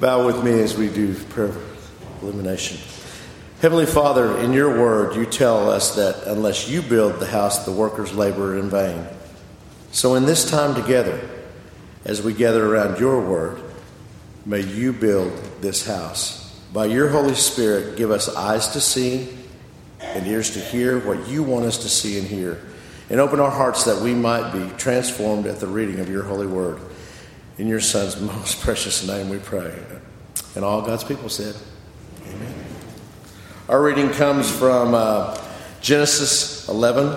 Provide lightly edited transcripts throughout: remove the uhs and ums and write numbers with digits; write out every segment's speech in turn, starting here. Bow with me as we do prayer illumination. Heavenly Father, in your word, you tell us that unless you build the house, the workers labor in vain. So in this time together, as we gather around your word, may you build this house. By your Holy Spirit, give us eyes to see and ears to hear what you want us to see and hear. And open our hearts that we might be transformed at the reading of your holy word. In your Son's most precious name we pray. And all God's people said, amen. Our reading comes from Genesis 11,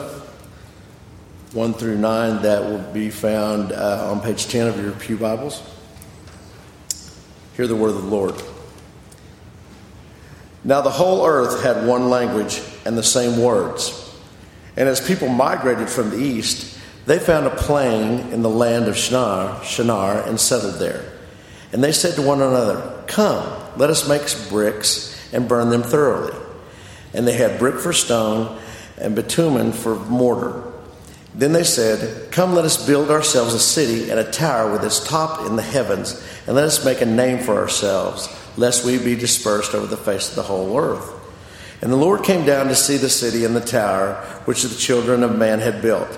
1 through 9. That will be found on page 10 of your pew Bibles. Hear the word of the Lord. Now the whole earth had one language and the same words. And as people migrated from the east, they found a plain in the land of Shinar and settled there. And they said to one another, "Come, let us make bricks and burn them thoroughly." And they had brick for stone and bitumen for mortar. Then they said, "Come, let us build ourselves a city and a tower with its top in the heavens, and let us make a name for ourselves, lest we be dispersed over the face of the whole earth." And the Lord came down to see the city and the tower which the children of man had built.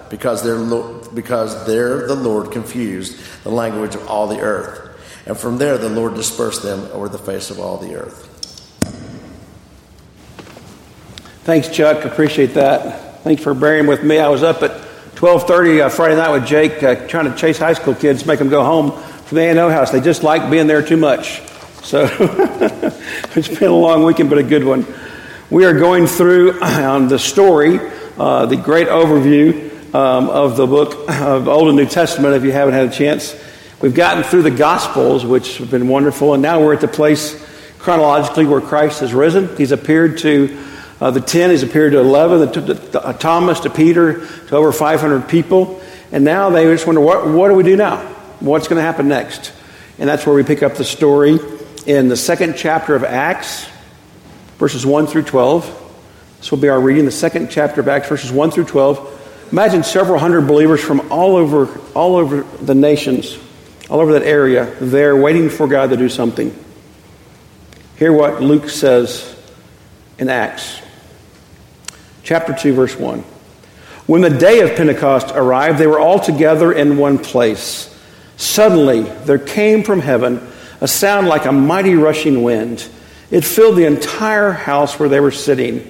because there the Lord confused the language of all the earth. And from there the Lord dispersed them over the face of all the earth. Thanks, Chuck. Appreciate that. Thanks for bearing with me. I was up at 12:30 Friday night with Jake trying to chase high school kids, make them go home from the A&O house. They just like being there too much. So it's been a long weekend, but a good one. We are going through on the story, the great overview of the book of Old and New Testament, if you haven't had a chance. We've gotten through the Gospels, which have been wonderful, and now we're at the place chronologically where Christ has risen. He's appeared to the 10, he's appeared to 11, to Thomas, to Peter, to over 500 people, and now they just wonder, what do we do now? What's going to happen next? And that's where we pick up the story in the second chapter of Acts, verses 1 through 12. This will be our reading, the second chapter of Acts, verses 1 through 12. Imagine several hundred believers from all over the nations, all over that area, there waiting for God to do something. Hear what Luke says in Acts. Chapter 2, verse 1. When the day of Pentecost arrived, they were all together in one place. Suddenly, there came from heaven a sound like a mighty rushing wind. It filled the entire house where they were sitting.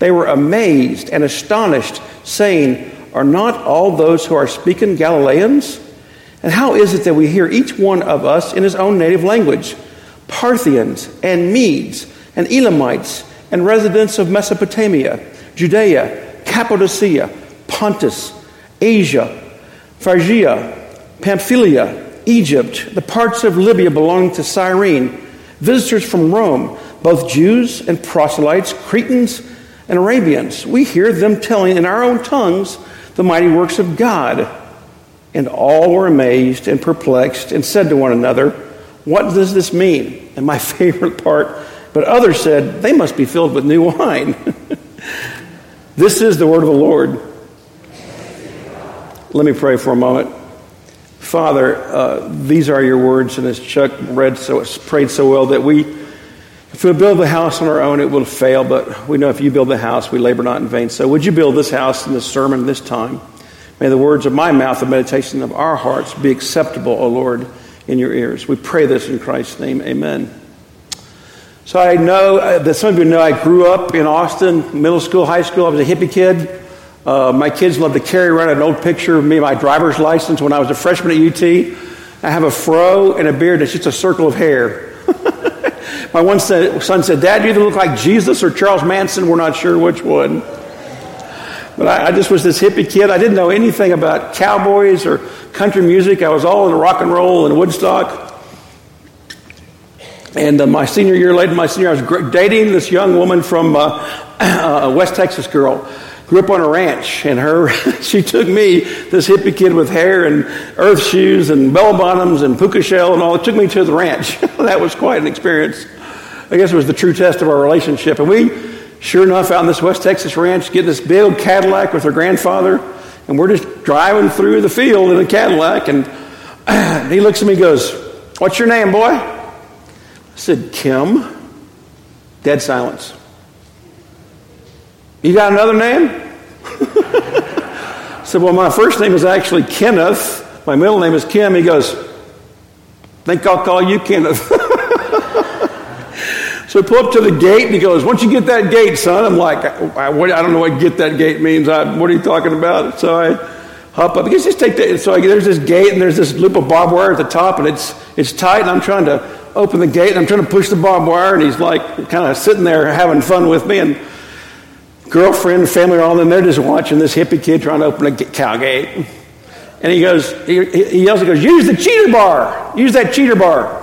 They were amazed and astonished, saying, "Are not all those who are speaking Galileans? And how is it that we hear each one of us in his own native language? Parthians and Medes and Elamites and residents of Mesopotamia, Judea, Cappadocia, Pontus, Asia, Phrygia, Pamphylia, Egypt, the parts of Libya belonging to Cyrene, visitors from Rome, both Jews and proselytes, Cretans and Arabians, we hear them telling in our own tongues the mighty works of God." And all were amazed and perplexed and said to one another, "What does this mean?" And my favorite part, but others said, "They must be filled with new wine." This is the word of the Lord. Let me pray for a moment. Father, these are your words, and as Chuck prayed so well that if we build the house on our own, it will fail, but we know if you build the house, we labor not in vain. So would you build this house and this sermon this time? May the words of my mouth, the meditation of our hearts be acceptable, O Lord, in your ears. We pray this in Christ's name. Amen. So I know that some of you know I grew up in Austin, middle school, high school. I was a hippie kid. My kids loved to carry around an old picture of me, my driver's license, when I was a freshman at UT. I have a fro and a beard that's just a circle of hair. My one son said, "Dad, you either look like Jesus or Charles Manson." We're not sure which one. But I just was this hippie kid. I didn't know anything about cowboys or country music. I was all into rock and roll and Woodstock. And my senior year, I was dating this young woman from West Texas girl. Grew up on a ranch, and she took me, this hippie kid with hair and earth shoes and bell bottoms and puka shell and all, it took me to the ranch. That was quite an experience. I guess it was the true test of our relationship. And we, sure enough, out in this West Texas ranch, get this big old Cadillac with her grandfather, and we're just driving through the field in a Cadillac, and he looks at me and goes, "What's your name, boy?" I said, "Kim." Dead silence. "You got another name?" I said, "Well, my first name is actually Kenneth. My middle name is Kim." He goes, "Think I'll call you Kenneth." So we pull up to the gate, and he goes, "Once you get that gate, son." I'm like, I don't know what "get that gate" means. What are you talking about? So I hop up. Just take that. So there's this gate, and there's this loop of barbed wire at the top, and it's tight, and I'm trying to open the gate, and I'm trying to push the barbed wire, and he's like kind of sitting there having fun with me, and girlfriend, family, all of them, they're just watching this hippie kid trying to open a cow gate. And he yells and goes, "Use the cheater bar. Use that cheater bar."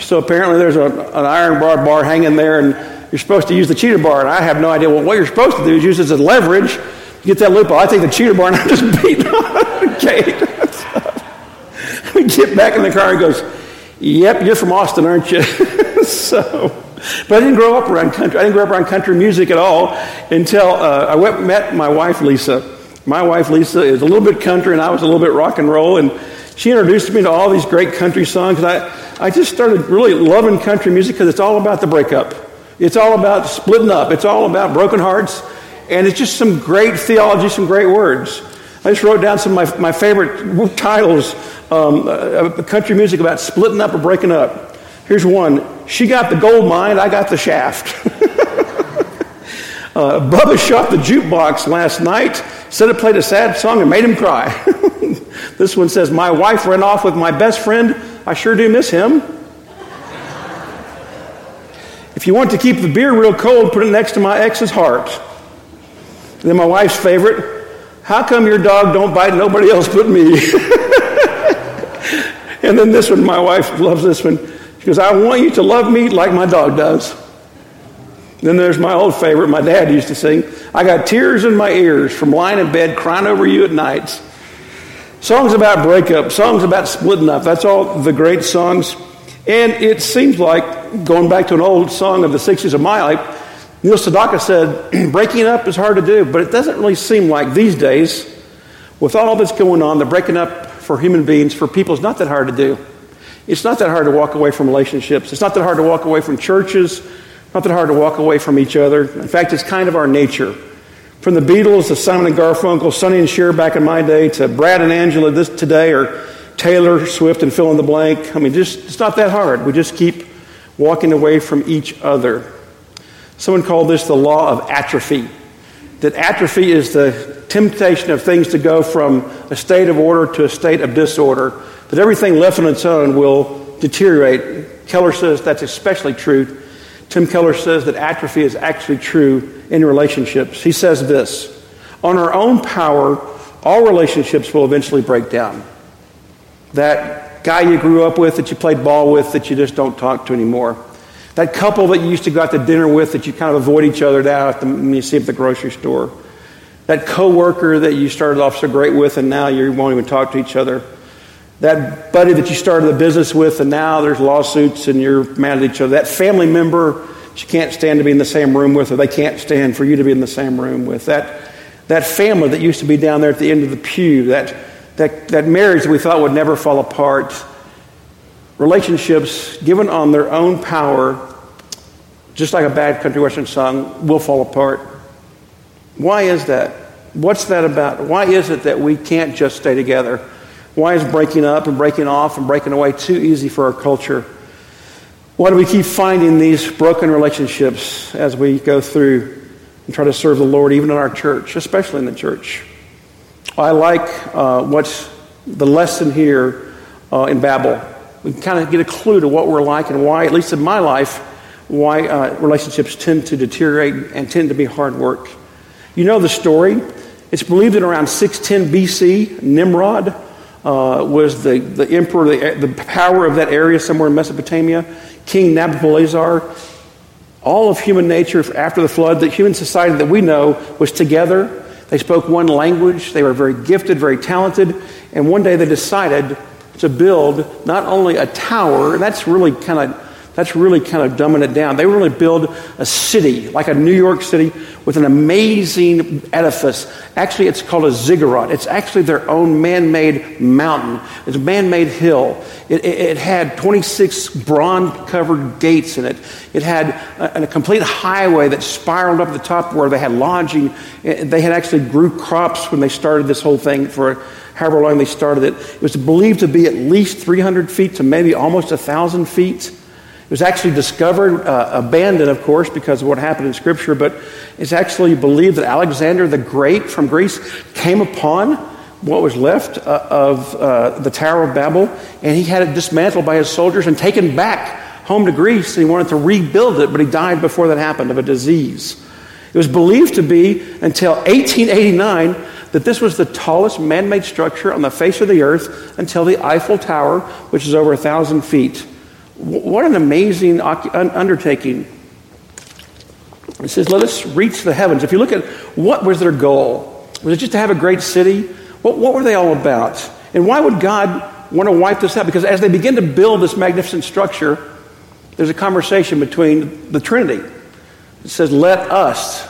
So apparently there's an iron bar hanging there, and you're supposed to use the cheater bar. And I have no idea. Well, what you're supposed to do is use this as leverage to get that loophole. I take the cheater bar, and I'm just beating on the gate. We get back in the car, and he goes, "Yep, you're from Austin, aren't you?" So... But I didn't grow up around country. I didn't grow up around country music at all until met my wife, Lisa. My wife, Lisa, is a little bit country, and I was a little bit rock and roll. And she introduced me to all these great country songs. And I just started really loving country music because it's all about the breakup. It's all about splitting up. It's all about broken hearts. And it's just some great theology, some great words. I just wrote down some of my favorite titles of country music about splitting up or breaking up. Here's one. "She Got the Gold Mine, I Got the Shaft." "Bubba Shot the Jukebox Last Night, Said It Played a Sad Song and Made Him Cry." This one says, "My wife ran off with my best friend. I sure do miss him." "If you want to keep the beer real cold, put it next to my ex's heart." And then my wife's favorite, "How come your dog don't bite nobody else but me?" And then this one, my wife loves this one. She goes, "I want you to love me like my dog does." Then there's my old favorite, my dad used to sing, "I got tears in my ears from lying in bed crying over you at nights." Songs about breakup, songs about splitting up. That's all the great songs. And it seems like, going back to an old song of the 60s of my life, Neil Sedaka said, breaking up is hard to do, but it doesn't really seem like these days, with all that's going on, the breaking up for human beings, for people, is not that hard to do. It's not that hard to walk away from relationships. It's not that hard to walk away from churches. Not that hard to walk away from each other. In fact, it's kind of our nature. From the Beatles to Simon and Garfunkel, Sonny and Cher back in my day, to Brad and Angela today, or Taylor Swift and fill in the blank. I mean, it's not that hard. We just keep walking away from each other. Someone called this the law of atrophy. That atrophy is the temptation of things to go from a state of order to a state of disorder. But everything left on its own will deteriorate. Keller says that's especially true. Tim Keller says that atrophy is actually true in relationships. He says this, "On our own power, all relationships will eventually break down." That guy you grew up with, that you played ball with, that you just don't talk to anymore. That couple that you used to go out to dinner with, that you kind of avoid each other now when you see at the grocery store. That coworker that you started off so great with, and now you won't even talk to each other. That buddy that you started the business with, and now there's lawsuits and you're mad at each other. That family member that you can't stand to be in the same room with, or they can't stand for you to be in the same room with. That family that used to be down there at the end of the pew. That marriage that we thought would never fall apart. Relationships, given on their own power, just like a bad country western song, will fall apart. Why is that? What's that about? Why is it that we can't just stay together? Why is breaking up and breaking off and breaking away too easy for our culture? Why do we keep finding these broken relationships as we go through and try to serve the Lord, even in our church, especially in the church? I like what's the lesson here in Babel. We can kind of get a clue to what we're like and why, at least in my life, why relationships tend to deteriorate and tend to be hard work. You know the story. It's believed that around 610 BC, Nimrod was the emperor, the power of that area somewhere in Mesopotamia. King Nabopolassar, all of human nature after the flood, the human society that we know was together. They spoke one language. They were very gifted, very talented. And one day they decided to build not only a tower, and that's really kind of dumbing it down. They were going to build a city, like a New York City, with an amazing edifice. Actually, it's called a ziggurat. It's actually their own man-made mountain. It's a man-made hill. It had 26 bronze-covered gates in it. It had a complete highway that spiraled up the top where they had lodging. They had actually grew crops when they started this whole thing for however long they started it. It was believed to be at least 300 feet to maybe almost 1,000 feet. It was actually discovered, abandoned, of course, because of what happened in Scripture, but it's actually believed that Alexander the Great from Greece came upon what was left of the Tower of Babel, and he had it dismantled by his soldiers and taken back home to Greece, and he wanted to rebuild it, but he died before that happened of a disease. It was believed to be, until 1889, that this was the tallest man-made structure on the face of the earth until the Eiffel Tower, which is over 1,000 feet. What an amazing undertaking. It says, let us reach the heavens. If you look at what was their goal, was it just to have a great city? What were they all about? And why would God want to wipe this out? Because as they begin to build this magnificent structure, there's a conversation between the Trinity. It says, let us,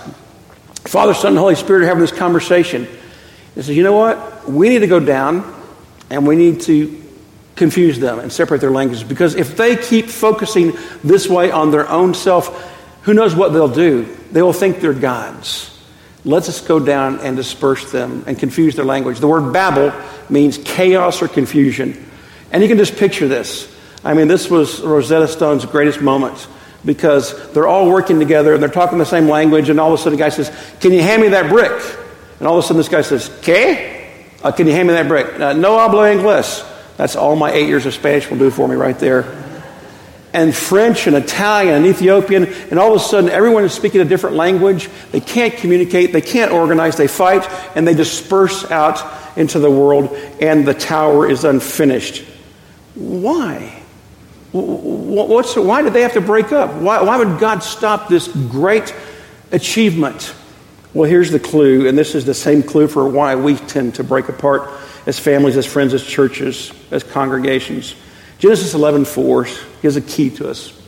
Father, Son, and Holy Spirit, are having this conversation. It says, you know what? We need to go down and we need to confuse them and separate their languages, because if they keep focusing this way on their own self, who knows what they'll do? They will think they're gods. Let's just go down and disperse them and confuse their language. The word Babel means chaos or confusion. And you can just picture this. I mean, this was Rosetta Stone's greatest moment, because they're all working together and they're talking the same language, and all of a sudden the guy says, can you hand me that brick? And all of a sudden this guy says, can you hand me that brick? No hablo inglés. That's all my 8 years of Spanish will do for me right there. And French and Italian and Ethiopian, and all of a sudden everyone is speaking a different language. They can't communicate. They can't organize. They fight, and they disperse out into the world, and the tower is unfinished. Why? Why did they have to break up? Why would God stop this great achievement? Well, here's the clue, and this is the same clue for why we tend to break apart as families, as friends, as churches, as congregations. Genesis 11:4 gives a key to us.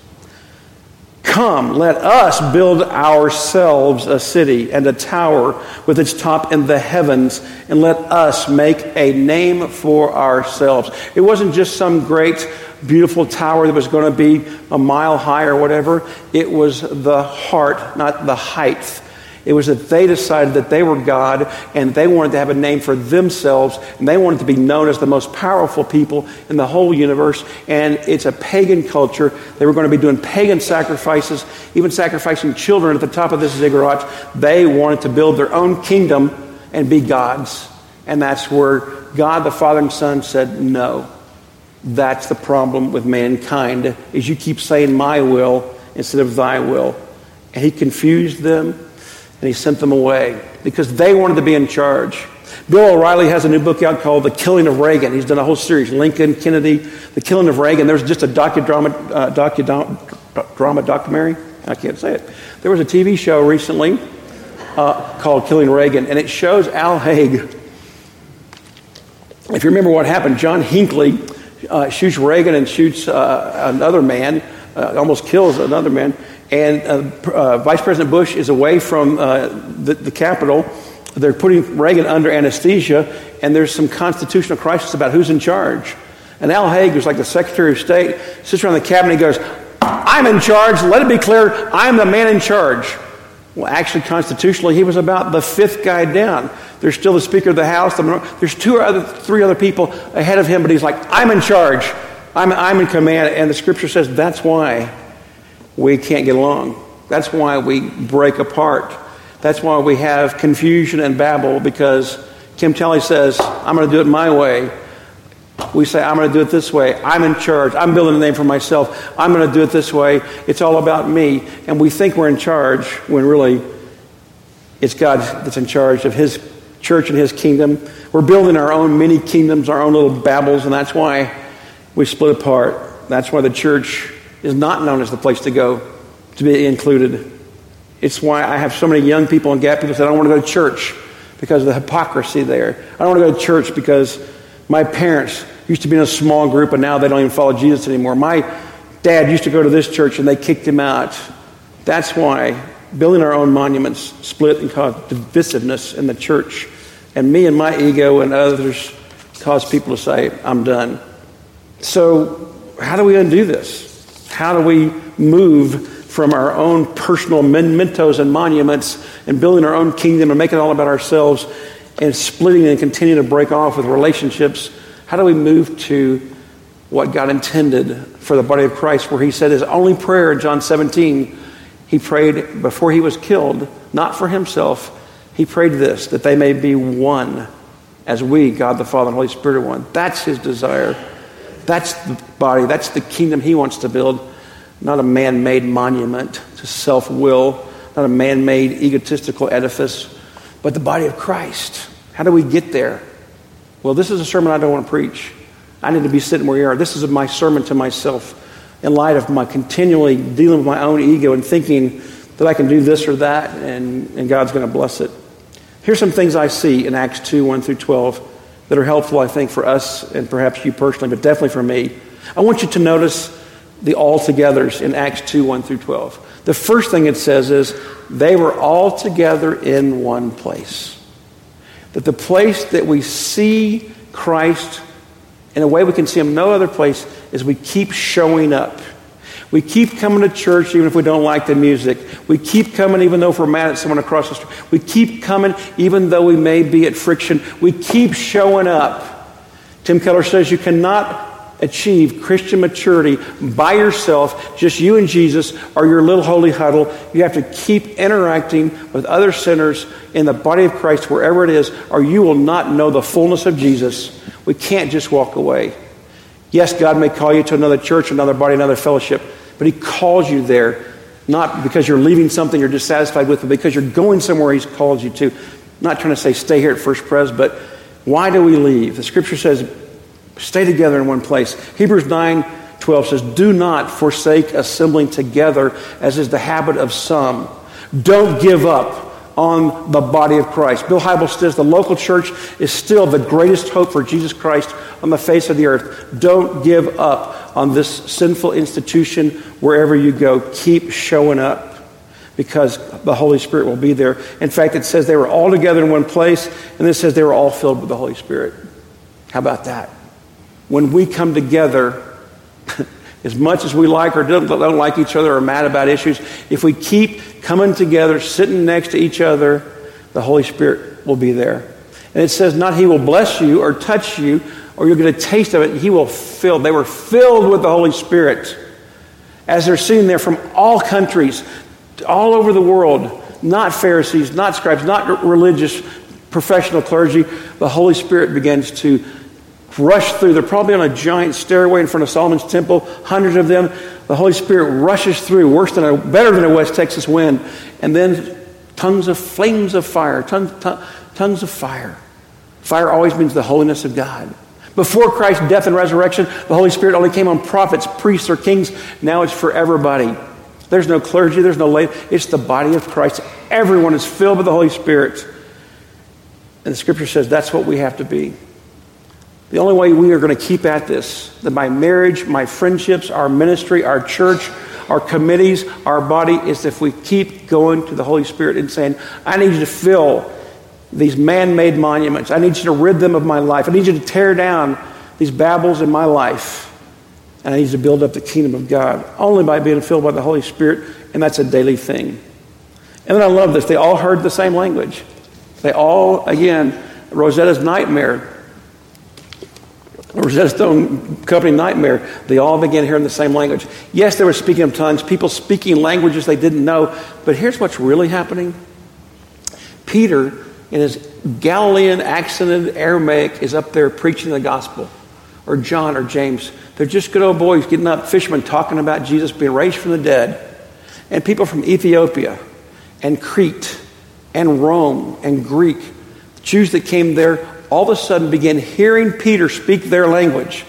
Come, let us build ourselves a city and a tower with its top in the heavens, and let us make a name for ourselves. It wasn't just some great, beautiful tower that was going to be a mile high or whatever. It was the heart, not the height. It was that they decided that they were God, and they wanted to have a name for themselves, and they wanted to be known as the most powerful people in the whole universe. And it's a pagan culture. They were going to be doing pagan sacrifices, even sacrificing children at the top of this ziggurat. They wanted to build their own kingdom and be gods. And that's where God, the Father and Son, said no. That's the problem with mankind, is you keep saying my will instead of thy will. And he confused them. And he sent them away because they wanted to be in charge. Bill O'Reilly has a new book out called The Killing of Reagan. He's done a whole series, Lincoln, Kennedy, The Killing of Reagan. There was just a documentary. I can't say it. There was a TV show recently called Killing Reagan, and it shows Al Haig. If you remember what happened, John Hinckley shoots Reagan and shoots another man, almost kills another man. And Vice President Bush is away from the Capitol. They're putting Reagan under anesthesia, and there's some constitutional crisis about who's in charge. And Al Haig, who's like the Secretary of State, sits around the cabinet and goes, I'm in charge. Let it be clear, I'm the man in charge. Well, actually, constitutionally, he was about the fifth guy down. There's still the Speaker of the House. There's three other people ahead of him, but he's like, I'm in charge. I'm in command, and the scripture says that's why we can't get along. That's why we break apart. That's why we have confusion and Babel, because Tim Keller says, I'm going to do it my way. We say, I'm going to do it this way. I'm in charge. I'm building a name for myself. I'm going to do it this way. It's all about me. And we think we're in charge when really it's God that's in charge of his church and his kingdom. We're building our own mini kingdoms, our own little Babels, and that's why we split apart. That's why the church is not known as the place to go, to be included. It's why I have so many young people and Gap people say, I don't want to go to church because of the hypocrisy there. I don't want to go to church because my parents used to be in a small group and now they don't even follow Jesus anymore. My dad used to go to this church and they kicked him out. That's why building our own monuments split and cause divisiveness in the church. And me and my ego and others cause people to say, I'm done. So how do we undo this? How do we move from our own personal mementos and monuments and building our own kingdom and making it all about ourselves and splitting and continuing to break off with relationships? How do we move to what God intended for the body of Christ, where he said his only prayer in John 17, he prayed before he was killed, not for himself. He prayed this, that they may be one as we, God the Father and Holy Spirit, are one. That's his desire. That's the body. That's the kingdom he wants to build. Not a man-made monument to self-will, not a man-made egotistical edifice, but the body of Christ. How do we get there? Well, this is a sermon I don't want to preach. I need to be sitting where you are. This is my sermon to myself in light of my continually dealing with my own ego and thinking that I can do this or that and God's going to bless it. Here's some things I see in Acts 2, 1 through 12 that are helpful, I think, for us and perhaps you personally, but definitely for me. I want you to notice the all-togethers in Acts 2, 1 through 12. The first thing it says is, they were all together in one place. That the place that we see Christ, in a way we can see him no other place, is we keep showing up. We keep coming to church even if we don't like the music. We keep coming even though if we're mad at someone across the street. We keep coming even though we may be at friction. We keep showing up. Tim Keller says you cannot achieve Christian maturity by yourself, just you and Jesus or your little holy huddle. You have to keep interacting with other sinners in the body of Christ wherever it is, or you will not know the fullness of Jesus. We can't just walk away. Yes, God may call you to another church, another body, another fellowship, but he calls you there not because you're leaving something you're dissatisfied with, but because you're going somewhere he's called you to. I'm not trying to say stay here at First Pres, but why do we leave? The scripture says, stay together in one place. Hebrews 9:12 says, do not forsake assembling together as is the habit of some. Don't give up on the body of Christ. Bill Hybels says the local church is still the greatest hope for Jesus Christ on the face of the earth. Don't give up on this sinful institution wherever you go. Keep showing up, because the Holy Spirit will be there. In fact, it says they were all together in one place, and it says they were all filled with the Holy Spirit. How about that? When we come together, as much as we like or don't like each other or are mad about issues, if we keep coming together, sitting next to each other, the Holy Spirit will be there. And it says not he will bless you or touch you or you'll get a taste of it. He will fill. They were filled with the Holy Spirit. As they're sitting there from all countries, all over the world, not Pharisees, not scribes, not religious, professional clergy, the Holy Spirit begins to rush through. They're probably on a giant stairway in front of Solomon's temple, hundreds of them. The Holy Spirit rushes through, better than a West Texas wind, and then tongues of flames of fire, tongues of fire. Fire always means the holiness of God. Before Christ's death and resurrection, the Holy Spirit only came on prophets, priests, or kings. Now it's for everybody. There's no clergy, there's no lay. It's the body of Christ. Everyone is filled with the Holy Spirit. And the scripture says that's what we have to be. The only way we are going to keep at this, that my marriage, my friendships, our ministry, our church, our committees, our body, is if we keep going to the Holy Spirit and saying, I need you to fill these man-made monuments. I need you to rid them of my life. I need you to tear down these Babels in my life. And I need you to build up the kingdom of God only by being filled by the Holy Spirit, and that's a daily thing. And then I love this. They all heard the same language. They all, again, Rosetta's nightmare. Rosetta Stone Company nightmare, they all began hearing the same language. Yes, they were speaking in tongues, people speaking languages they didn't know, but here's what's really happening. Peter, in his Galilean accented Aramaic, is up there preaching the gospel. Or John or James. They're just good old boys getting up, fishermen, talking about Jesus being raised from the dead. And people from Ethiopia and Crete and Rome and Greek, the Jews that came there, all of a sudden began hearing Peter speak their language.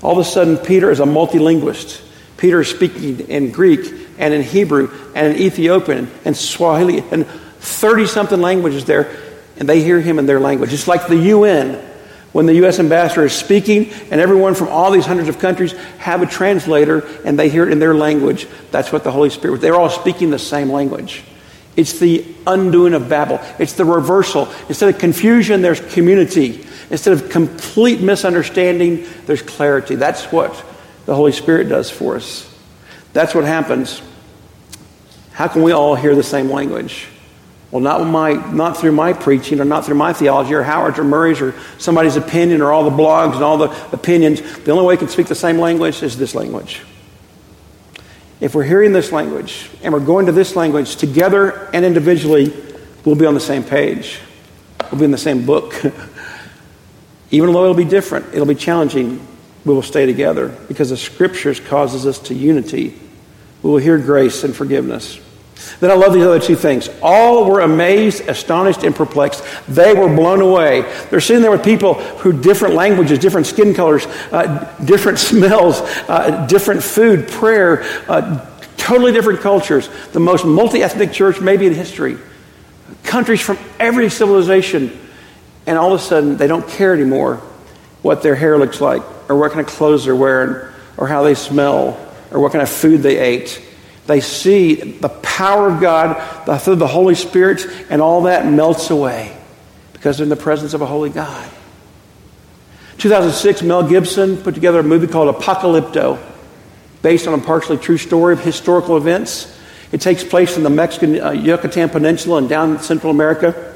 All of a sudden, Peter is a multilinguist. Peter is speaking in Greek and in Hebrew and in Ethiopian and Swahili and 30-something languages there, and they hear him in their language. It's like the UN, when the U.S. ambassador is speaking and everyone from all these hundreds of countries have a translator and they hear it in their language. That's what the Holy Spirit was. They're all speaking the same language. It's the undoing of Babel. It's the reversal. Instead of confusion, there's community. Instead of complete misunderstanding, there's clarity. That's what the Holy Spirit does for us. That's what happens. How can we all hear the same language? Well, not through my preaching or not through my theology or Howard's or Murray's or somebody's opinion or all the blogs and all the opinions. The only way we can speak the same language is this language. If we're hearing this language and we're going to this language together and individually, we'll be on the same page. We'll be in the same book. Even though it'll be different, it'll be challenging, we will stay together because the Scriptures causes us to unity. We will hear grace and forgiveness. Then I love these other two things. All were amazed, astonished, and perplexed. They were blown away. They're sitting there with people who different languages, different skin colors, different smells, different food, prayer, totally different cultures. The most multi-ethnic church maybe in history. Countries from every civilization. And all of a sudden, they don't care anymore what their hair looks like or what kind of clothes they're wearing or how they smell or what kind of food they ate. They see the power of God through the Holy Spirit, and all that melts away because they're in the presence of a holy God. 2006, Mel Gibson put together a movie called Apocalypto, based on a partially true story of historical events. It takes place in the Mexican Yucatan Peninsula and down in Central America.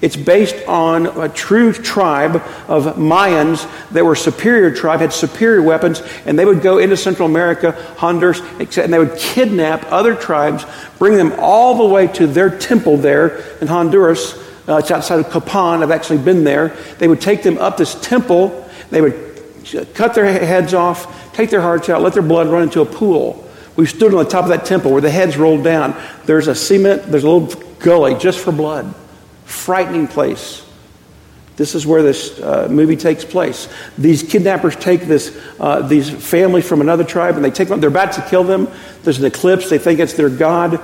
It's based on a true tribe of Mayans that were a superior tribe, had superior weapons, and they would go into Central America, Honduras, and they would kidnap other tribes, bring them all the way to their temple there in Honduras. It's outside of Cappadocia. I've actually been there. They would take them up this temple. They would cut their heads off, take their hearts out, let their blood run into a pool. We stood on the top of that temple where the heads rolled down. There's a little gully just for blood. Frightening place. This is where this movie takes place. These kidnappers take these family from another tribe, and they take them. They're about to kill them. There's an eclipse. They think it's their god.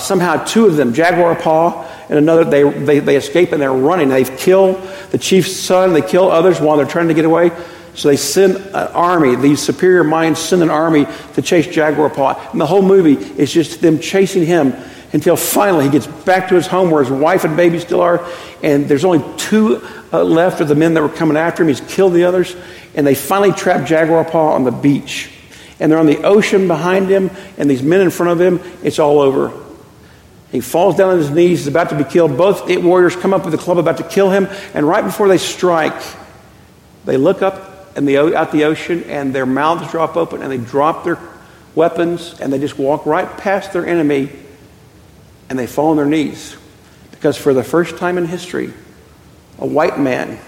Somehow, two of them, Jaguar Paw and another, they escape and they're running. They kill the chief's son. They kill others while they're trying to get away. So they send an army. These superior minds send an army to chase Jaguar Paw, and the whole movie is just them chasing him. Until finally he gets back to his home where his wife and baby still are. And there's only two left of the men that were coming after him. He's killed the others. And they finally trap Jaguar Paw on the beach. And they're on the ocean behind him. And these men in front of him. It's all over. He falls down on his knees. He's about to be killed. Both it warriors come up with a club about to kill him. And right before they strike, they look up out the ocean. And their mouths drop open. And they drop their weapons. And they just walk right past their enemy. And they fall on their knees because for the first time in history, a white man,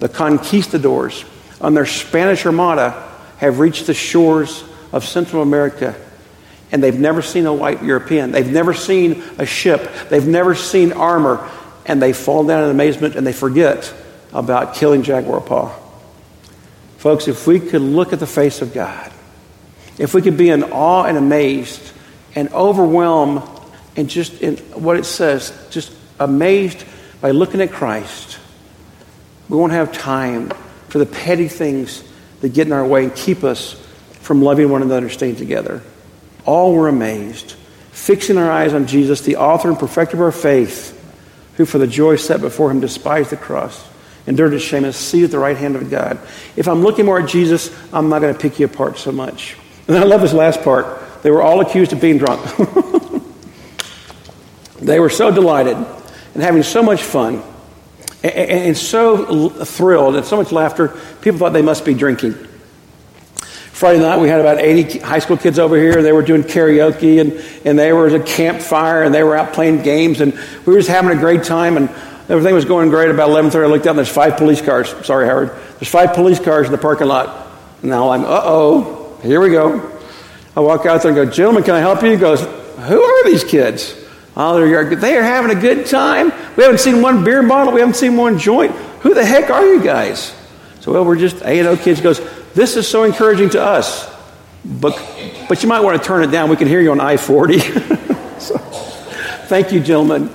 the conquistadors, on their Spanish armada have reached the shores of Central America. And they've never seen a white European. They've never seen a ship. They've never seen armor. And they fall down in amazement and they forget about killing Jaguar Paw. Folks, if we could look at the face of God, if we could be in awe and amazed and overwhelmed and just in what it says, just amazed by looking at Christ. We won't have time for the petty things that get in our way and keep us from loving one another and staying together. All were amazed, fixing our eyes on Jesus, the author and perfecter of our faith, who for the joy set before him despised the cross, endured his shame, and is seated at the right hand of God. If I'm looking more at Jesus, I'm not going to pick you apart so much. And I love this last part. They were all accused of being drunk. They were so delighted and having so much fun. And so thrilled and so much laughter, people thought they must be drinking. Friday night, we had about 80 high school kids over here. They were doing karaoke, and they were at a campfire, and they were out playing games, and we were just having a great time, and everything was going great. About 11:30, I looked out, and there's 5 police cars. Sorry, Howard. There's 5 police cars in the parking lot. Now I'm, uh-oh, here we go. I walk out there and go, "Gentlemen, can I help you?" He goes, "Who are these kids?" "Oh, they are having a good time. We haven't seen one beer bottle. We haven't seen one joint. Who the heck are you guys?" So, well, we're just A&O kids. He goes, "This is so encouraging to us, but you might want to turn it down. We can hear you on I-40. So, thank you, gentlemen.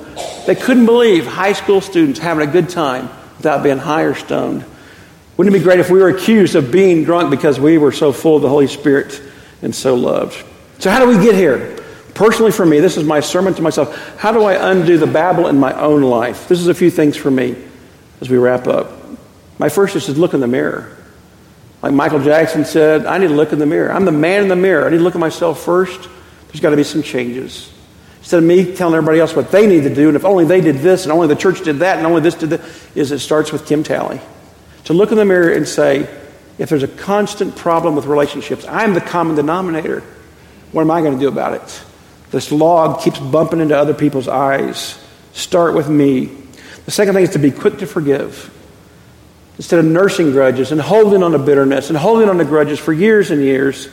They couldn't believe high school students having a good time without being high or stoned. Wouldn't it be great if we were accused of being drunk because we were so full of the Holy Spirit and so loved? So how do we get here? Personally for me, this is my sermon to myself. How do I undo the Babel in my own life? This is a few things for me as we wrap up. My first is to look in the mirror. Like Michael Jackson said, I need to look in the mirror. I'm the man in the mirror. I need to look at myself first. There's got to be some changes. Instead of me telling everybody else what they need to do, and if only they did this, and only the church did that, and only this did that, it starts with Kim Talley. To look in the mirror and say, if there's a constant problem with relationships, I'm the common denominator. What am I going to do about it? This log keeps bumping into other people's eyes. Start with me. The second thing is to be quick to forgive. Instead of nursing grudges and holding on to bitterness and holding on to grudges for years and years,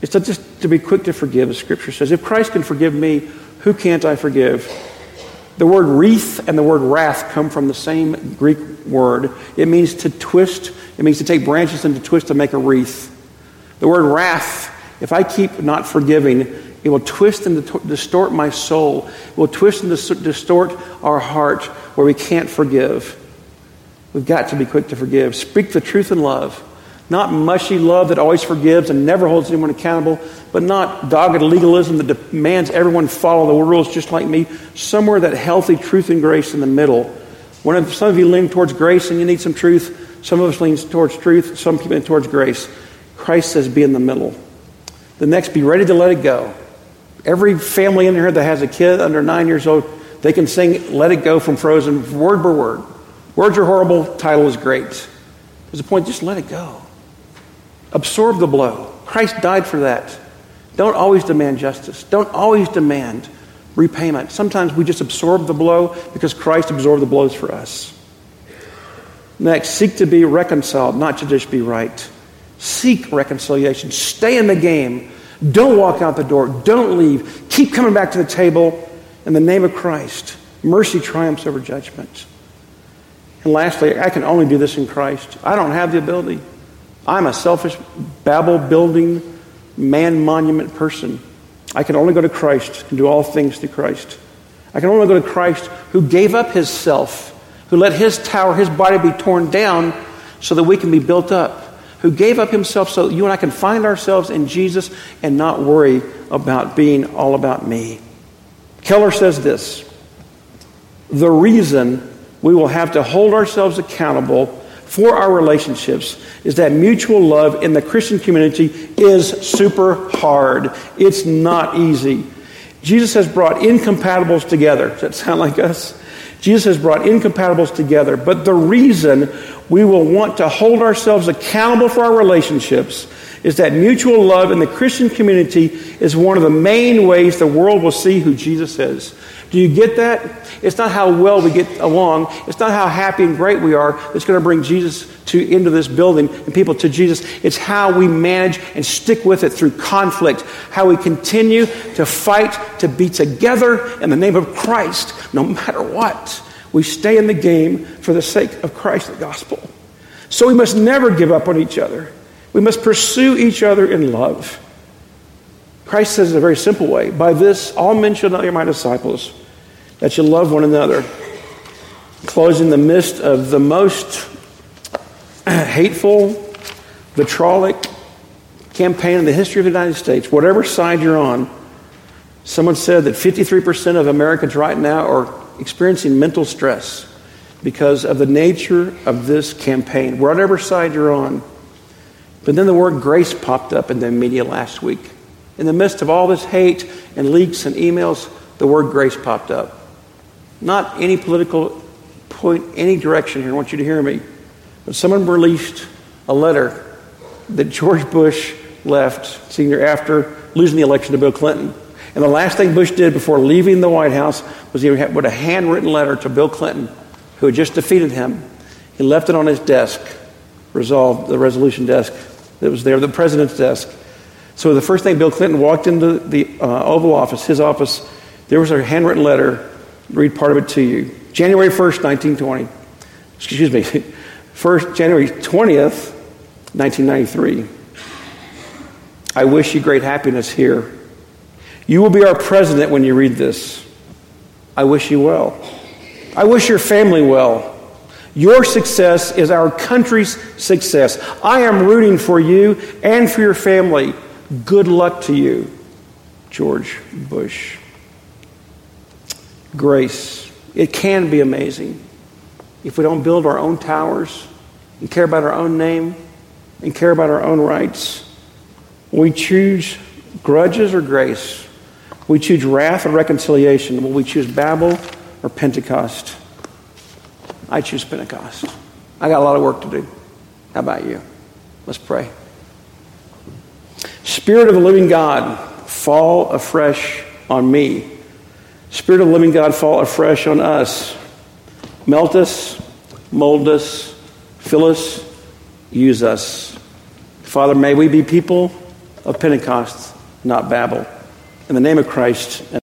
it's just to be quick to forgive, as Scripture says. If Christ can forgive me, who can't I forgive? The word wreath and the word wrath come from the same Greek word. It means to twist. It means to take branches and to twist to make a wreath. The word wrath, if I keep not forgiving, it will twist and distort my soul. It will twist and distort our heart where we can't forgive. We've got to be quick to forgive. Speak the truth in love. Not mushy love that always forgives and never holds anyone accountable, but not dogged legalism that demands everyone follow the rules just like me. Somewhere that healthy truth and grace in the middle. Some of you lean towards grace and you need some truth. Some of us lean towards truth. Some people lean towards grace. Christ says be in the middle. The next, be ready to let it go. Every family in here that has a kid under 9 years old, they can sing Let It Go from Frozen word by word. Words are horrible. Title is great. There's a point, just let it go. Absorb the blow. Christ died for that. Don't always demand justice. Don't always demand repayment. Sometimes we just absorb the blow because Christ absorbed the blows for us. Next, seek to be reconciled, not to just be right. Seek reconciliation. Stay in the game. Don't walk out the door. Don't leave. Keep coming back to the table. In the name of Christ, mercy triumphs over judgment. And lastly, I can only do this in Christ. I don't have the ability. I'm a selfish, Babel-building, man-monument person. I can only go to Christ and do all things through Christ. I can only go to Christ who gave up his self, who let his tower, his body be torn down so that we can be built up, who gave up himself so that you and I can find ourselves in Jesus and not worry about being all about me. Keller says this, the reason we will have to hold ourselves accountable for our relationships is that mutual love in the Christian community is super hard. It's not easy. Jesus has brought incompatibles together. Does that sound like us? Jesus has brought incompatibles together. But the reason we will want to hold ourselves accountable for our relationships is that mutual love in the Christian community is one of the main ways the world will see who Jesus is. Do you get that? It's not how well we get along. It's not how happy and great we are that's going to bring Jesus into this building and people to Jesus. It's how we manage and stick with it through conflict, how we continue to fight to be together in the name of Christ no matter what. We stay in the game for the sake of Christ, the gospel. So we must never give up on each other. We must pursue each other in love. Christ says in a very simple way, by this all men shall know you're my disciples, that you love one another. Closing the midst of the most hateful, vitriolic campaign in the history of the United States, whatever side you're on, someone said that 53% of Americans right now are experiencing mental stress because of the nature of this campaign, whatever side you're on. But then the word grace popped up in the media last week. In the midst of all this hate and leaks and emails, the word grace popped up. Not any political point any direction here. I want you to hear me. But someone released a letter that George Bush left soon after losing the election to Bill Clinton. And the last thing Bush did before leaving the White House was he wrote a handwritten letter to Bill Clinton, who had just defeated him. He left it on his desk, the resolution desk that was there, the president's desk. So the first thing Bill Clinton walked into the Oval Office, his office, there was a handwritten letter. I'll read part of it to you. January 1st, 1920. Excuse me. January 20th, 1993. I wish you great happiness here. You will be our president when you read this. I wish you well. I wish your family well. Your success is our country's success. I am rooting for you and for your family. Good luck to you, George Bush. Grace. It can be amazing if we don't build our own towers and care about our own name and care about our own rights. We choose grudges or grace. We choose wrath or reconciliation. Will we choose Babel or Pentecost? I choose Pentecost. I got a lot of work to do. How about you? Let's pray. Spirit of the living God, fall afresh on me. Spirit of the living God, fall afresh on us. Melt us, mold us, fill us, use us. Father, may we be people of Pentecost, not Babel. In the name of Christ.